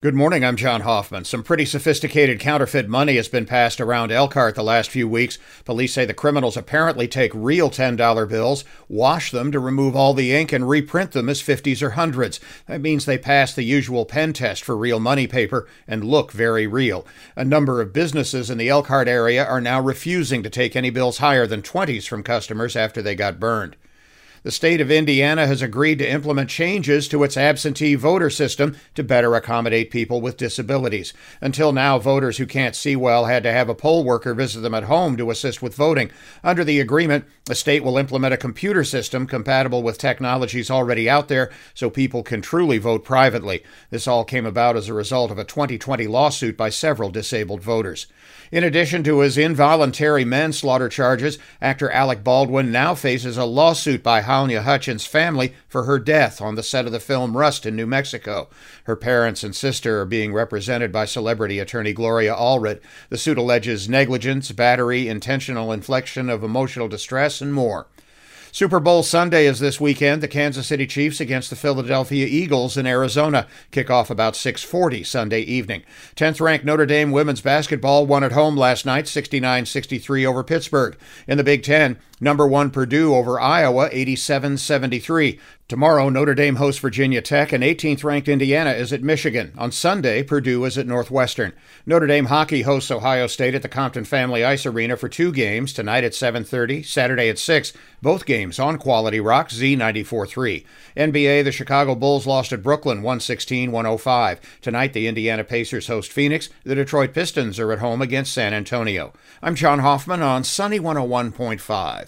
Good morning, I'm John Hoffman. Some pretty sophisticated counterfeit money has been passed around Elkhart the last few weeks. Police say the criminals apparently take real $10 bills, wash them to remove all the ink, and reprint them as 50s or 100s. That means they pass the usual pen test for real money paper and look very real. A number of businesses in the Elkhart area are now refusing to take any bills higher than 20s from customers after they got burned. The state of Indiana has agreed to implement changes to its absentee voter system to better accommodate people with disabilities. Until now, voters who can't see well had to have a poll worker visit them at home to assist with voting. Under the agreement, the state will implement a computer system compatible with technologies already out there so people can truly vote privately. This all came about as a result of a 2020 lawsuit by several disabled voters. In addition to his involuntary manslaughter charges, actor Alec Baldwin now faces a lawsuit by Tonya Hutchins' family for her death on the set of the film Rust in New Mexico. Her parents and sister are being represented by celebrity attorney Gloria Allred. The suit alleges negligence, battery, intentional infliction of emotional distress, and more. Super Bowl Sunday is this weekend. The Kansas City Chiefs against the Philadelphia Eagles in Arizona. Kickoff about 6:40 Sunday evening. 10th-ranked Notre Dame women's basketball won at home last night, 69-63 over Pittsburgh. In the Big Ten, number one Purdue over Iowa, 87-73. Tomorrow, Notre Dame hosts Virginia Tech, and 18th-ranked Indiana is at Michigan. On Sunday, Purdue is at Northwestern. Notre Dame hockey hosts Ohio State at the Compton Family Ice Arena for two games, tonight at 7:30, Saturday at 6, both games on Quality Rock Z94.3. NBA, the Chicago Bulls lost at Brooklyn, 116-105. Tonight, the Indiana Pacers host Phoenix. The Detroit Pistons are at home against San Antonio. I'm John Hoffman on Sunny 101.5.